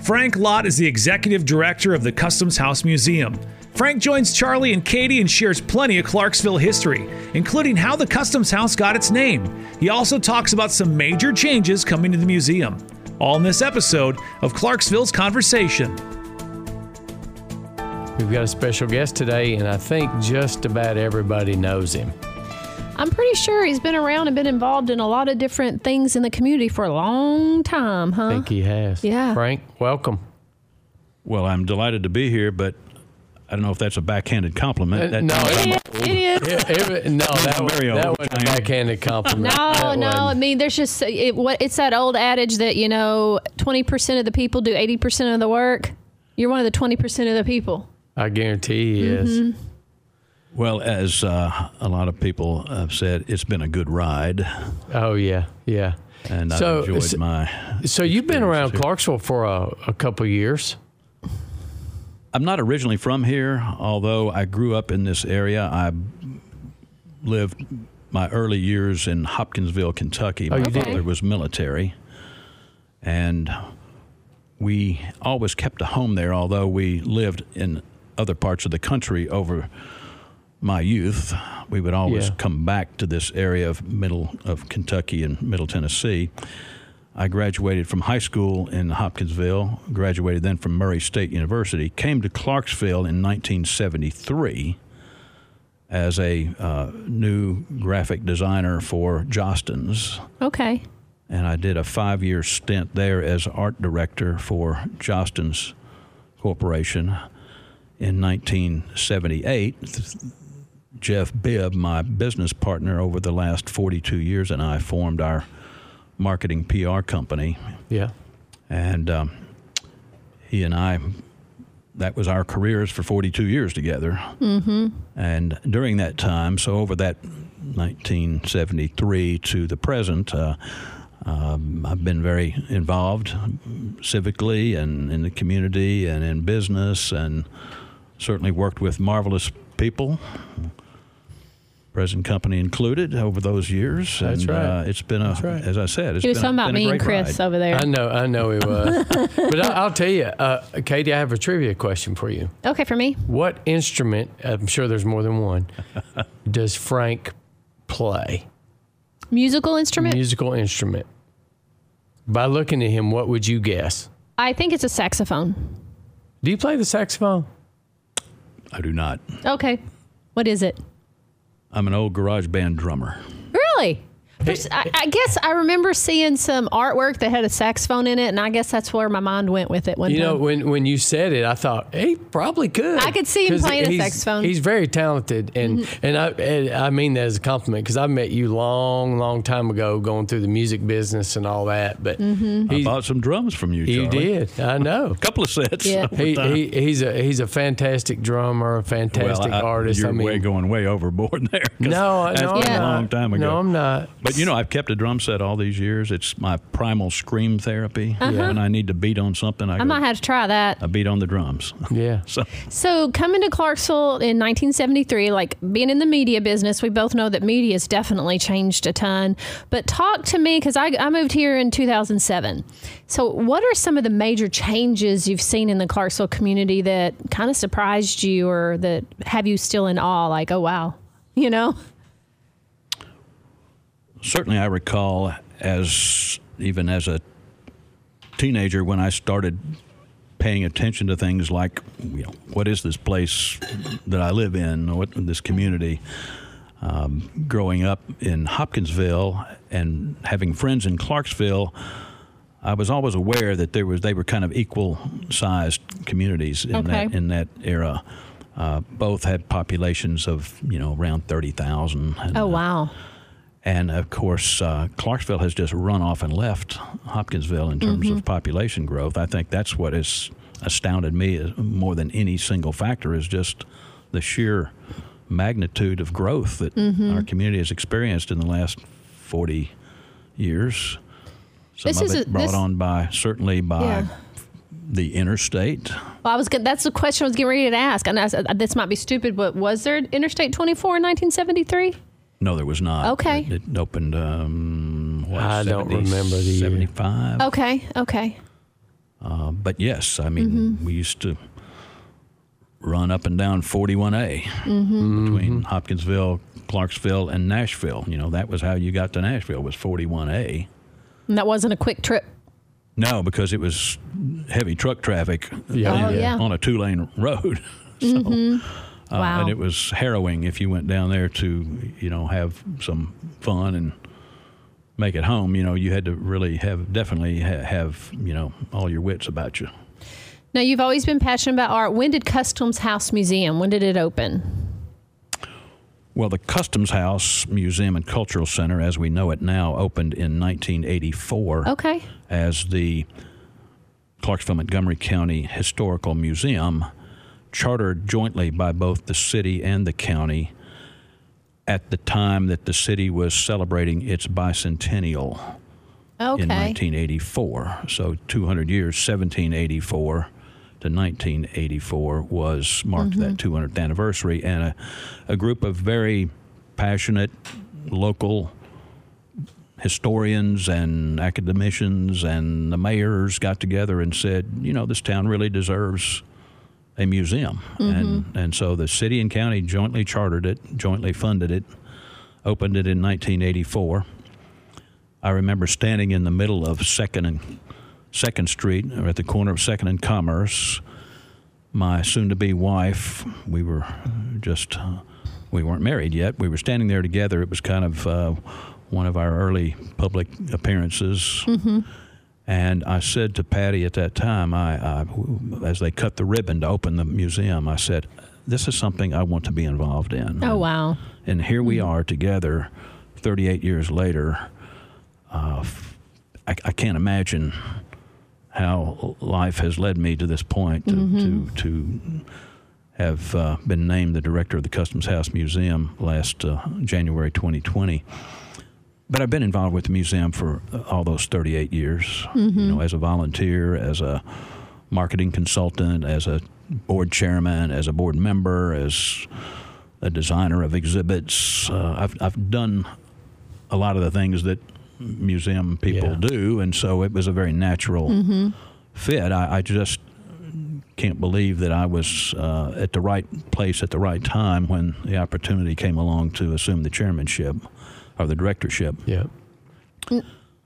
Frank Lott is the executive director of the Customs House Museum. Frank joins Charlie and Katie and shares plenty of Clarksville history, including how the Customs House got its name. He also talks about some major changes coming to the museum. All in this episode of Clarksville's Conversation. We've got a special guest today, and I think just about everybody knows him. I'm pretty sure he's been around and been involved in a lot of different things in the community for a long time, huh? I think he has. Yeah. Frank, welcome. Well, I'm delighted to be here, but I don't know if that's a backhanded compliment. No, that wasn't a backhanded compliment. I mean, there's just, it's that old adage that, 20% of the people do 80% of the work. You're one of the 20% of the people. I guarantee he is. Mm-hmm. Well, as a lot of people have said, it's been a good ride. Oh, yeah, yeah. And I've enjoyed my... So you've been around Clarksville for a couple of years. I'm not originally from here, although I grew up in this area. I lived my early years in Hopkinsville, Kentucky. My father was military, and we always kept a home there, although we lived in other parts of the country over... my youth, we would always come back to this area of Kentucky and Middle Tennessee. I graduated from high school in Hopkinsville, graduated then from Murray State University, came to Clarksville in 1973 as a new graphic designer for Jostens. Okay. And I did a 5-year stint there as art director for Jostens Corporation. In 1978, Jeff Bibb, my business partner over the last 42 years, and I formed our marketing PR company. Yeah. And he and I, that was our careers for 42 years together. Mm-hmm. And during that time, so over that 1973 to the present, I've been very involved civically and in the community and in business, and certainly worked with marvelous people, present company included, over those years. That's and, right. It's been a, right. As I said, it's he was been talking a, about been me and Chris ride. Over there. I know he was. But I'll tell you, Katie, I have a trivia question for you. Okay, for me. What instrument? I'm sure there's more than one. Does Frank play? Musical instrument. By looking at him, what would you guess? I think it's a saxophone. Do you play the saxophone? I do not. Okay. What is it? I'm an old garage band drummer. Really? I guess I remember seeing some artwork that had a saxophone in it, and I guess that's where my mind went with it one time. You know, when you said it, I thought, he probably could. I could see him playing a saxophone. He's very talented, and mm-hmm. and I mean that as a compliment, because I met you long, long time ago going through the music business and all that. But mm-hmm. I bought some drums from you, Charlie. You did. I know. A couple of sets. Yeah. He's a fantastic drummer, a fantastic artist. You're going way overboard there. No, a long time ago. No, I'm not. But, I've kept a drum set all these years. It's my primal scream therapy. Uh-huh. When I need to beat on something, I might have to try that. I beat on the drums. Yeah. So coming to Clarksville in 1973, like being in the media business, we both know that media has definitely changed a ton. But talk to me, because I moved here in 2007. So what are some of the major changes you've seen in the Clarksville community that kind of surprised you, or that have you still in awe? Like, oh, wow, Certainly, I recall even as a teenager when I started paying attention to things like, what is this place that I live in, what this community? Growing up in Hopkinsville and having friends in Clarksville, I was always aware that they were kind of equal-sized communities in that era. Both had populations of around 30,000. Oh wow. And, of course, Clarksville has just run off and left Hopkinsville in terms mm-hmm. of population growth. I think that's what has astounded me more than any single factor, is just the sheer magnitude of growth that mm-hmm. our community has experienced in the last 40 years. Some of it brought on certainly by the interstate. Well, that's the question I was getting ready to ask. And this might be stupid, but was there Interstate 24 in 1973? No, there was not. Okay. It opened, I don't remember the year. 75. Okay. But yes, I mean, we used to run up and down 41A between Hopkinsville, Clarksville, and Nashville. You know, that was how you got to Nashville, was 41A. And that wasn't a quick trip. No, because it was heavy truck traffic on a two-lane road. Wow. And it was harrowing if you went down there to, you know, have some fun and make it home. You know, you had to really have you know, all your wits about you. Now, you've always been passionate about art. When did Customs House Museum, when did it open? Well, the Customs House Museum and Cultural Center, as we know it now, opened in 1984 as the Clarksville Montgomery County Historical Museum, chartered jointly by both the city and the county at the time that the city was celebrating its bicentennial in 1984. So 200 years, 1784 to 1984 was marked that 200th anniversary, and a group of very passionate local historians and academicians and the mayors got together and said, you know, this town really deserves a museum. And so the city and county jointly chartered it, jointly funded it, opened it in 1984. I remember standing in the middle of Second Street, or at the corner of Second and Commerce. My soon-to-be wife, we weren't married yet. We were standing there together. It was kind of one of our early public appearances. And I said to Patty at that time, I, as they cut the ribbon to open the museum, I said, this is something I want to be involved in. Oh, wow. And here we are together 38 years later. I can't imagine how life has led me to this point to have been named the director of the Customs House Museum last January 2020. But I've been involved with the museum for all those 38 years, you know, as a volunteer, as a marketing consultant, as a board chairman, as a board member, as a designer of exhibits. I've done a lot of the things that museum people do, and so it was a very natural fit. I just can't believe that I was at the right place at the right time when the opportunity came along to assume the chairmanship or the directorship. Yeah.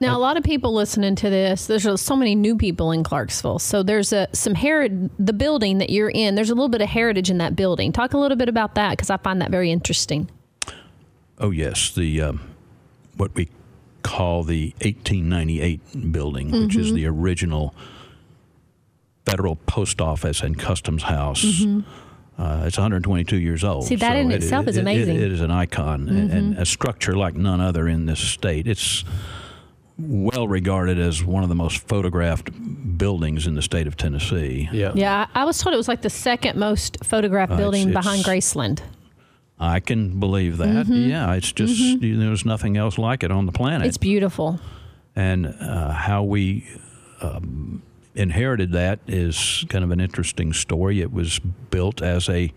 Now, a lot of people listening to this, there's so many new people in Clarksville. So there's the building that you're in, there's a little bit of heritage in that building. Talk a little bit about that, because I find that very interesting. Oh, yes. The what we call the 1898 building, which is the original Federal Post Office and Customs House. It's 122 years old. See, that so in itself is amazing. It is an icon and a structure like none other in this state. It's well regarded as one of the most photographed buildings in the state of Tennessee. Yeah, yeah. I was told it was like the second most photographed building behind Graceland. I can believe that. Yeah, it's just you know, there's nothing else like it on the planet. It's beautiful. And how we inherited that is kind of an interesting story. It was built as a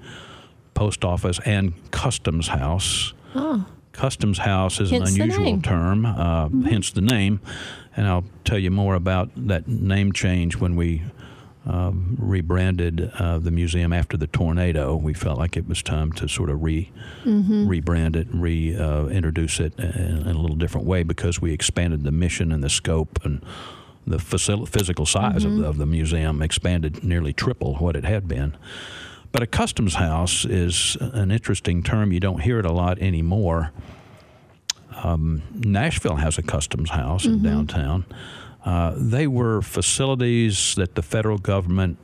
post office and customs house. Oh. Customs house is an unusual term, hence the name. And I'll tell you more about that name change when we rebranded the museum after the tornado. We felt like it was time to sort of rebrand it, reintroduce it in a little different way, because we expanded the mission and the scope, and the physical size of the museum expanded nearly triple what it had been. But a customs house is an interesting term. You don't hear it a lot anymore. Nashville has a customs house in downtown. They were facilities that the federal government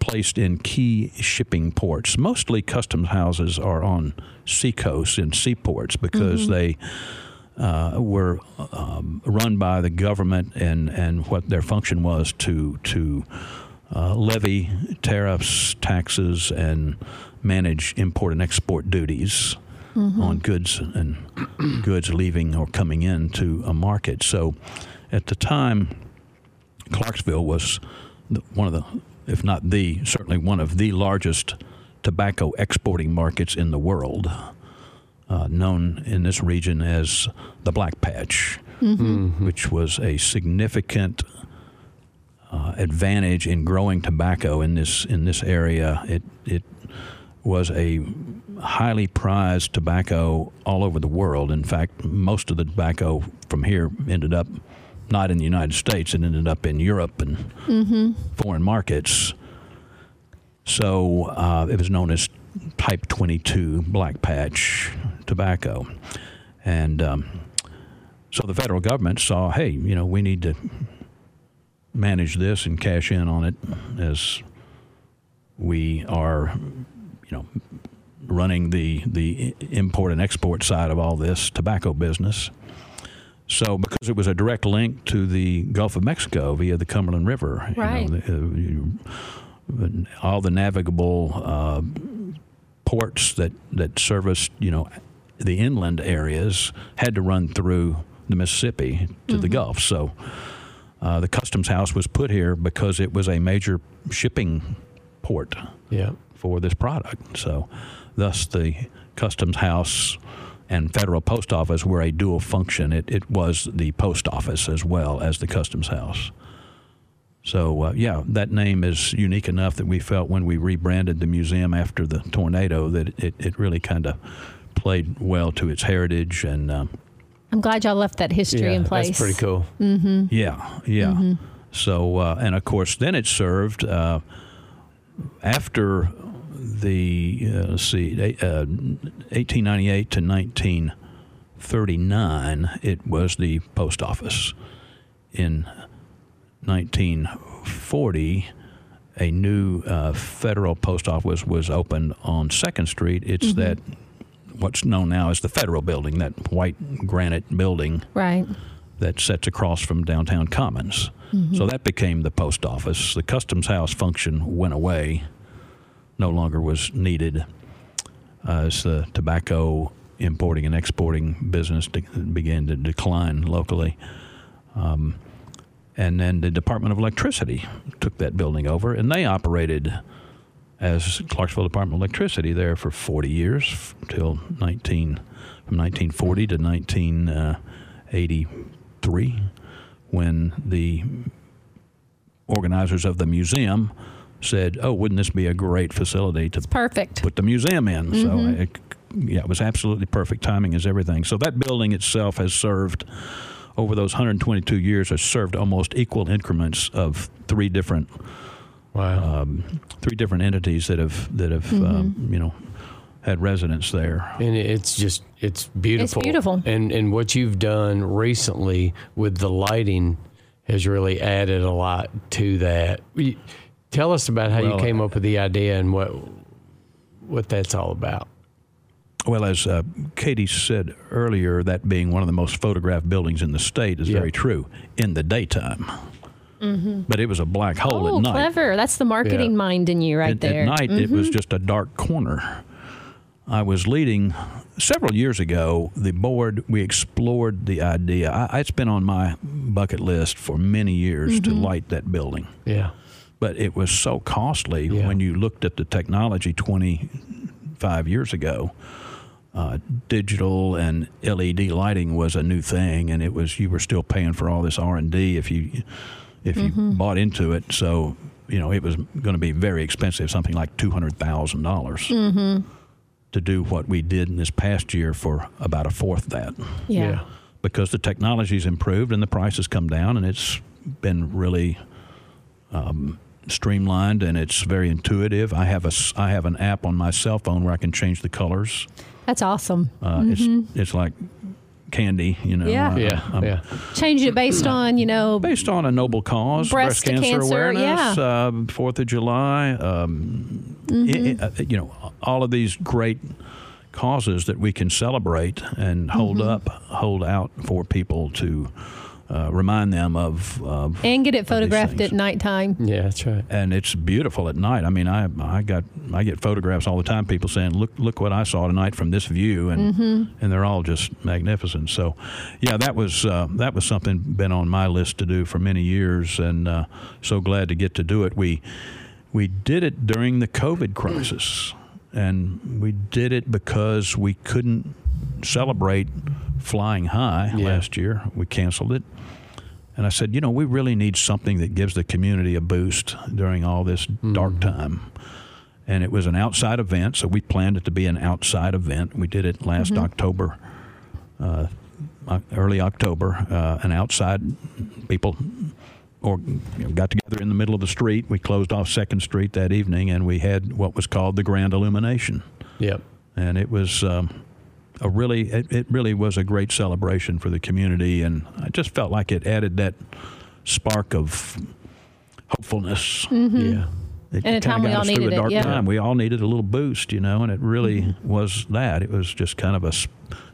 placed in key shipping ports. Mostly customs houses are on seacoasts and seaports, because they were run by the government, and what their function was to levy tariffs, taxes, and manage import and export duties on goods and goods leaving or coming into a market. So at the time, Clarksville was one of the, if not the, certainly one of the largest tobacco exporting markets in the world. Known in this region as the Black Patch. mm-hmm. which was a significant advantage in growing tobacco in this area. It was a highly prized tobacco all over the world. In fact, most of the tobacco from here ended up not in the United States. It ended up in Europe and mm-hmm. foreign markets. So it was known as Type 22 Black Patch tobacco. And so the federal government saw, hey, we need to manage this and cash in on it as we are, running the import and export side of all this tobacco business. So because it was a direct link to the Gulf of Mexico via the Cumberland River, right. All the navigable ports that serviced, the inland areas had to run through the Mississippi to mm-hmm. the Gulf. So the Customs House was put here because it was a major shipping port yeah. for this product. So thus the Customs House and Federal Post Office were a dual function. It was the post office as well as the Customs House. So, that name is unique enough that we felt when we rebranded the museum after the tornado that it really kind of played well to its heritage. And I'm glad y'all left that history in place. That's pretty cool. Mm-hmm. Yeah. Mm-hmm. So, and of course, then it served after the 1898 to 1939. It was the post office. In 1940. A new federal post office was opened on 2nd Street. It's mm-hmm. that. What's known now as the Federal Building, that white granite building right. that sits across from downtown Commons. Mm-hmm. So that became the post office. The Customs House function went away, no longer was needed as the tobacco importing and exporting business began to decline locally. And then the Department of Electricity took that building over, and they operated as Clarksville Department of Electricity there for 40 years, from 1940 to 1983, when the organizers of the museum said, oh, wouldn't this be a great facility to put the museum in? Mm-hmm. So it was absolutely perfect timing as everything. So that building itself has served, over those 122 years, has served almost equal increments of three different Wow. Three different entities that have mm-hmm. Had residence there, and it's beautiful. It's beautiful, and what you've done recently with the lighting has really added a lot to that. Tell us about how you came up with the idea and what that's all about. Well, as Katie said earlier, that being one of the most photographed buildings in the state is yeah. very true in the daytime. Mm-hmm. But it was a black hole at night. Clever. That's the marketing yeah. mind in you there. At night, mm-hmm. it was just a dark corner. I was leading, several years ago, the board, we explored the idea. It's been on my bucket list for many years mm-hmm. to light that building. Yeah. But it was so costly yeah. when you looked at the technology 25 years ago. Digital and LED lighting was a new thing, and you were still paying for all this R&D if mm-hmm. you bought into it. So, it was going to be very expensive, something like $200,000 mm-hmm. to do what we did in this past year for about a fourth that. Yeah. Because the technology's improved and the price has come down, and it's been really streamlined, and it's very intuitive. I have an app on my cell phone where I can change the colors. That's awesome. Mm-hmm. It's like candy, Yeah. Change it based on, Based on a noble cause, breast cancer awareness, yeah. 4th of July, mm-hmm. All of these great causes that we can celebrate and hold mm-hmm. up, hold out for people to remind them of. And get it photographed at nighttime. Yeah, that's right. And it's beautiful at night. I mean, I get photographs all the time, people saying, look what I saw tonight from this view, and mm-hmm. and they're all just magnificent. So, yeah, that was something been on my list to do for many years, and so glad to get to do it. We did it during the COVID crisis. And we did it because we couldn't celebrate Flying High last year. We canceled it. And I said, you know, we really need something that gives the community a boost during all this dark time. And it was an outside event, so we planned it to be an outside event. We did it last October, early October, an outside people or got together in the middle of the street. We closed off 2nd Street that evening, and we had what was called the Grand Illumination. Yep. And it was a really, it really was a great celebration for the community, and I just felt like it added that spark of hopefulness. It kind of got us through a dark time. We all needed a little boost, you know, and it really was that. It was just kind of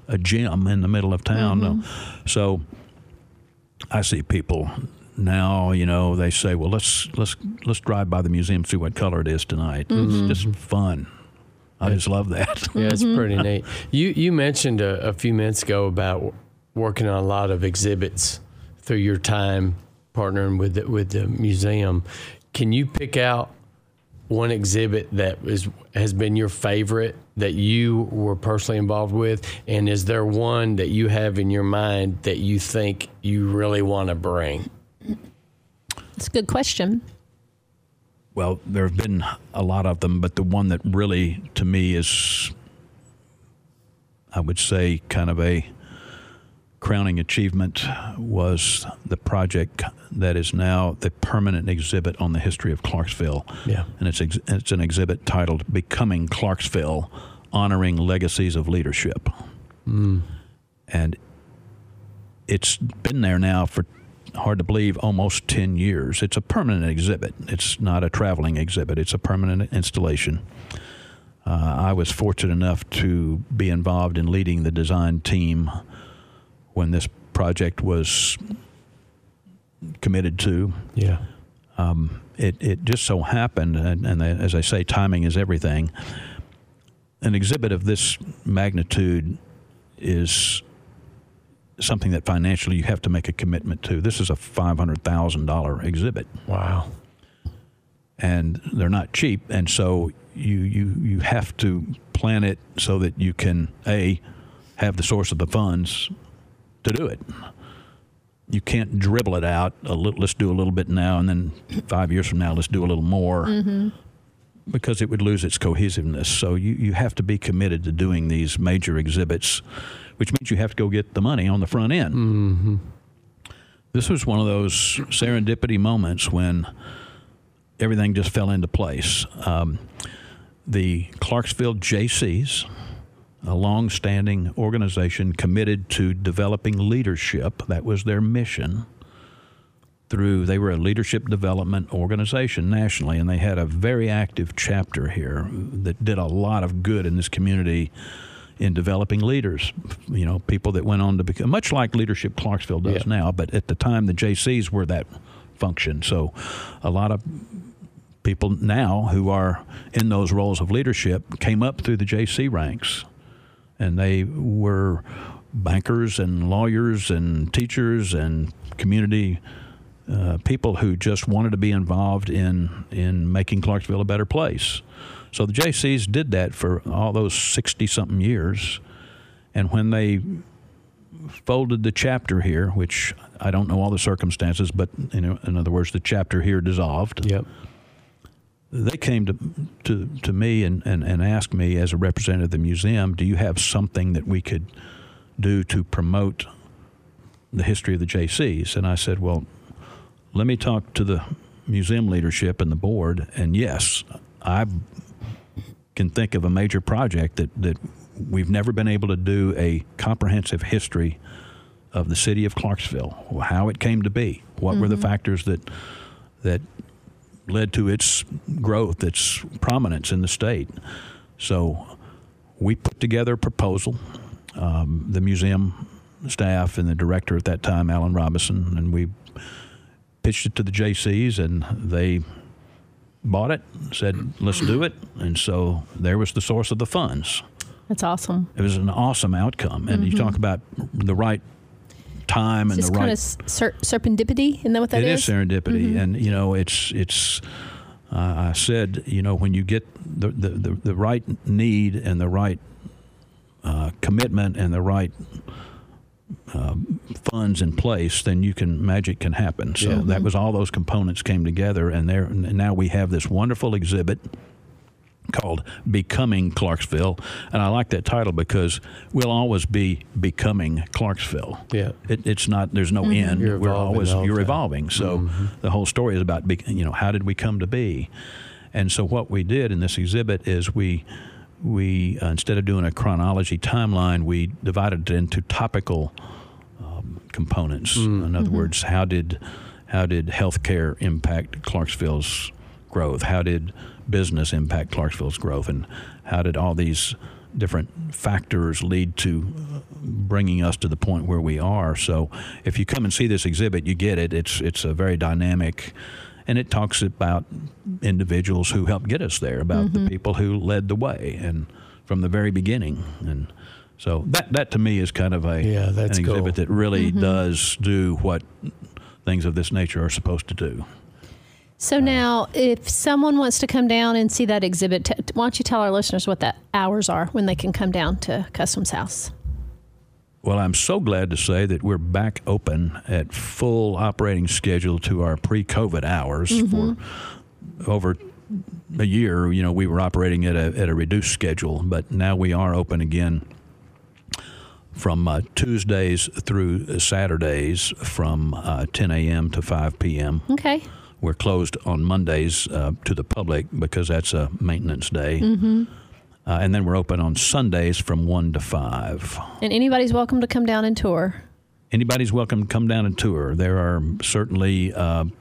a gem in the middle of town. So I see people now, you know, they say, well, let's drive by the museum, see what color it is tonight. It's just fun. I just love that. Yeah, it's pretty neat. You mentioned a few minutes ago about working on a lot of exhibits through your time partnering with the museum. Can you pick out one exhibit that has been your favorite that you were personally involved with? And is there one that you have in your mind that you think you really want to bring? That's a good question. Well, there have been a lot of them, but the one that really, to me, is, I would say, kind of a crowning achievement was the project that is now the permanent exhibit on the history of Clarksville. Yeah. And it's an exhibit titled Becoming Clarksville: Honoring Legacies of Leadership. And it's been there now for, hard to believe, almost 10 years. It's a permanent exhibit. It's not a traveling exhibit. It's a permanent installation. I was fortunate enough to be involved in leading the design team when this project was committed to. Yeah. It just so happened, and as I say, timing is everything. An exhibit of this magnitude is something that financially you have to make a commitment to. This is a $500,000 exhibit. Wow. And they're not cheap, and so you have to plan it so that you can, A, have the source of the funds to do it. You can't dribble it out. Let's do a little bit now, and then 5 years from now, let's do a little more, because it would lose its cohesiveness. So you have to be committed to doing these major exhibits, which means you have to go get the money on the front end. This was one of those serendipity moments when everything just fell into place. The Clarksville Jaycees, a long-standing organization committed to developing leadership. That was their mission. They were a leadership development organization nationally, and they had a very active chapter here that did a lot of good in this community in developing leaders, you know, people that went on to become, much like Leadership Clarksville does now, but at the time the Jaycees were that function. So a lot of people now who are in those roles of leadership came up through the Jaycee ranks. And they were bankers and lawyers and teachers and community people who just wanted to be involved in making Clarksville a better place. So the Jaycees did that for all those 60-something years. And when they folded the chapter here, which I don't know all the circumstances, but you know, in other words, the chapter here dissolved. Yep. They came to me and asked me as a representative of the museum, do you have something that we could do to promote the history of the Jaycees? And I said, well, let me talk to the museum leadership and the board. And yes, I can think of a major project that we've never been able to do, a comprehensive history of the city of Clarksville, how it came to be, what were the factors that led to its growth, its prominence in the state. So we put together a proposal, the museum staff and the director at that time, Alan Robinson, and we pitched it to the Jaycees, and they bought it, said, let's do it. And so there was the source of the funds. That's awesome. It was an awesome outcome. And you talk about the right time and the right kind of serendipity, isn't that what that is? It is serendipity, and you know, it's I said, you know, when you get the right need and the right commitment and the right funds in place, then you can, magic can happen. So that was, all those components came together, and there, and now we have this wonderful exhibit called Becoming Clarksville. And I like that title because we'll always be becoming Clarksville. Yeah. It's not, there's no end. You're evolving. So the whole story is about, you know, how did we come to be? And so what we did in this exhibit is we instead of doing a chronology timeline, we divided it into topical components. In other words, how did healthcare impact Clarksville's growth? How did business impact Clarksville's growth, and how did all these different factors lead to bringing us to the point where we are? So if you come and see this exhibit, you get it. It's a very dynamic, and it talks about individuals who helped get us there, about the people who led the way and from the very beginning. And so that to me is kind of a an exhibit that really does do what things of this nature are supposed to do. So now, if someone wants to come down and see that exhibit, why don't you tell our listeners what the hours are when they can come down to Customs House? Well, I'm so glad to say that we're back open at full operating schedule to our pre-COVID hours. For over a year, you know, we were operating at a reduced schedule, but now we are open again from Tuesdays through Saturdays from 10 a.m. to 5 p.m. Okay. We're closed on Mondays to the public because that's a maintenance day. And then we're open on Sundays from 1 to 5. And anybody's welcome to come down and tour. Anybody's welcome to come down and tour. There are certainly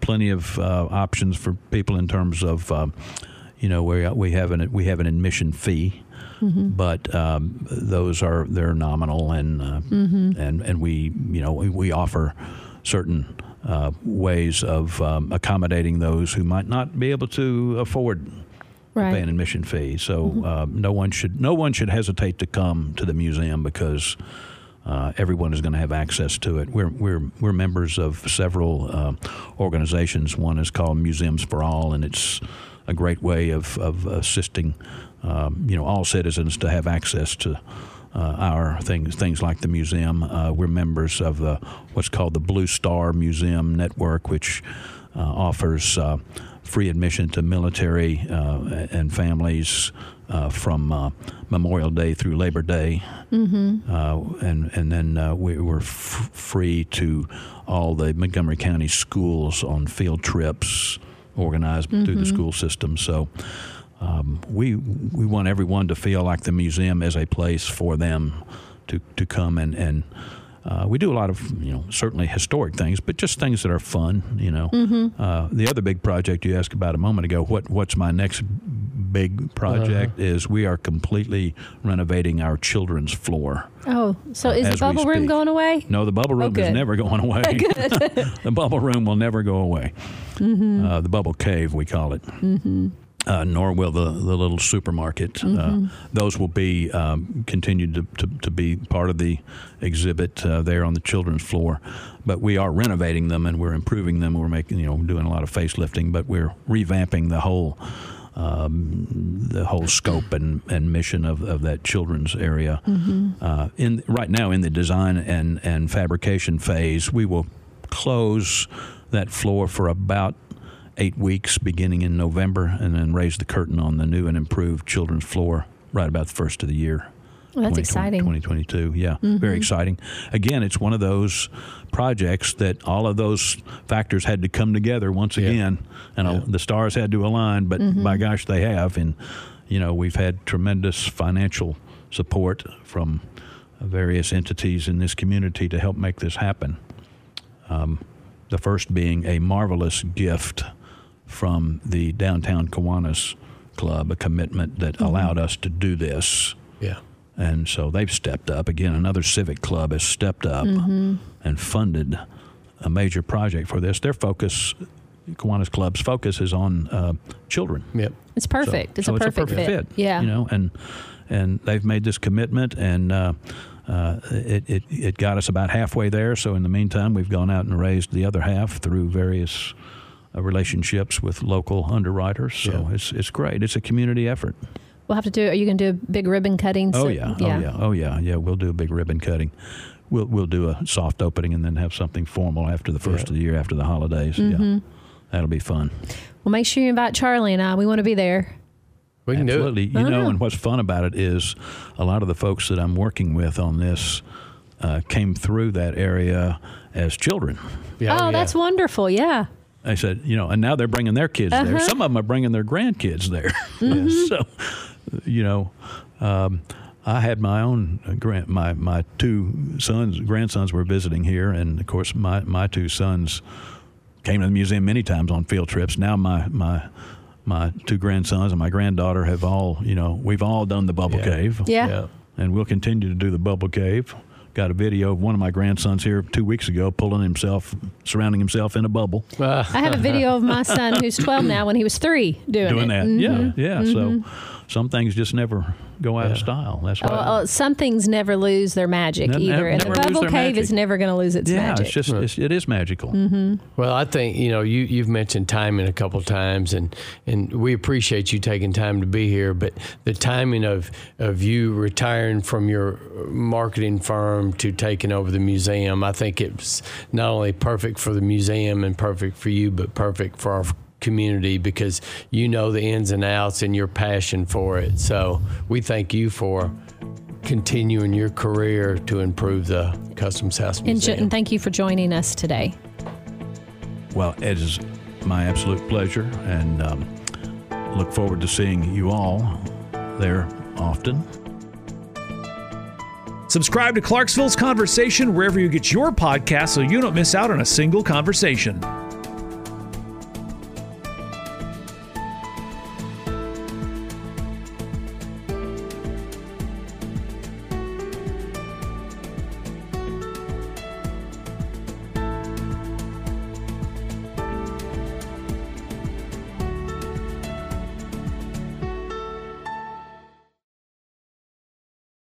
plenty of options for people in terms of, you know, we have an admission fee. But those are, they're nominal, and we, you know, we offer certain ways of accommodating those who might not be able to afford to pay an admission fee. So no one should hesitate to come to the museum because everyone is going to have access to it. We're members of several organizations. One is called Museums for All, and it's a great way of assisting you know, all citizens to have access to our things like the museum. We're members of what's called the Blue Star Museum Network, which offers free admission to military and families from Memorial Day through Labor Day, and then we were free to all the Montgomery County schools on field trips organized through the school system. So. We want everyone to feel like the museum is a place for them to come and we do a lot of, you know, certainly historic things, but just things that are fun, you know. The other big project you asked about a moment ago, what's my next big project, is we are completely renovating our children's floor. Oh, so is the bubble room going away? No, the bubble room is never going away. Good. The bubble room will never go away. The bubble cave, we call it. Nor will the little supermarket. Those will be continued to be part of the exhibit there on the children's floor. But we are renovating them and we're improving them. We're making, you know, doing a lot of facelifting, but we're revamping the whole scope and mission of that children's area. Right now in the design and fabrication phase, we will close that floor for about 8 weeks beginning in November, and then raise the curtain on the new and improved children's floor right about the first of the year. Well, that's exciting. 2022, yeah. Very exciting. Again, it's one of those projects that all of those factors had to come together once again, and the stars had to align, but by gosh, they have. And, you know, we've had tremendous financial support from various entities in this community to help make this happen. The first being a marvelous gift from the Downtown Kiwanis Club, a commitment that allowed us to do this. Yeah. And so they've stepped up. Again, another civic club has stepped up and funded a major project for this. Their focus, Kiwanis Club's focus, is on children. Yep. It's perfect. So it's a perfect fit. Yeah. You know, and they've made this commitment, and it got us about halfway there. So in the meantime, we've gone out and raised the other half through various relationships with local underwriters. So it's great. It's a community effort. We'll have to do. Are you going to do a big ribbon cutting? So, oh yeah. We'll do a big ribbon cutting. We'll do a soft opening and then have something formal after the first of the year, after the holidays. Mm-hmm. Yeah, that'll be fun. Well, make sure you invite Charlie and I. We want to be there. We can do it. You know, and what's fun about it is a lot of the folks that I'm working with on this came through that area as children. Yeah, that's wonderful. Yeah. I said, you know, and now they're bringing their kids there. Some of them are bringing their grandkids there. Mm-hmm. So, you know, I had my own my two grandsons were visiting here, and of course my two sons came to the museum many times on field trips. Now my two grandsons and my granddaughter have all, you know, we've all done the bubble cave. Yeah. And we'll continue to do the bubble cave. Got a video of one of my grandsons here 2 weeks ago surrounding himself in a bubble. I have a video of my son who's 12 now when he was 3 doing that. Mm-hmm. Yeah. Mm-hmm. So some things just never go out of style. That's right. Well, some things never lose their magic either. And the bubble cave is never going to lose its magic. It's just, it is magical. Mm-hmm. Well, I think, you know, you've mentioned timing a couple of times, and we appreciate you taking time to be here, but the timing of you retiring from your marketing firm to taking over the museum. I think it's not only perfect for the museum and perfect for you, but perfect for our community because you know the ins and outs and your passion for it. So we thank you for continuing your career to improve the Customs House Museum. And thank you for joining us today. Well, it is my absolute pleasure, and look forward to seeing you all there often. Subscribe to Clarksville's Conversation wherever you get your podcast so you don't miss out on a single conversation.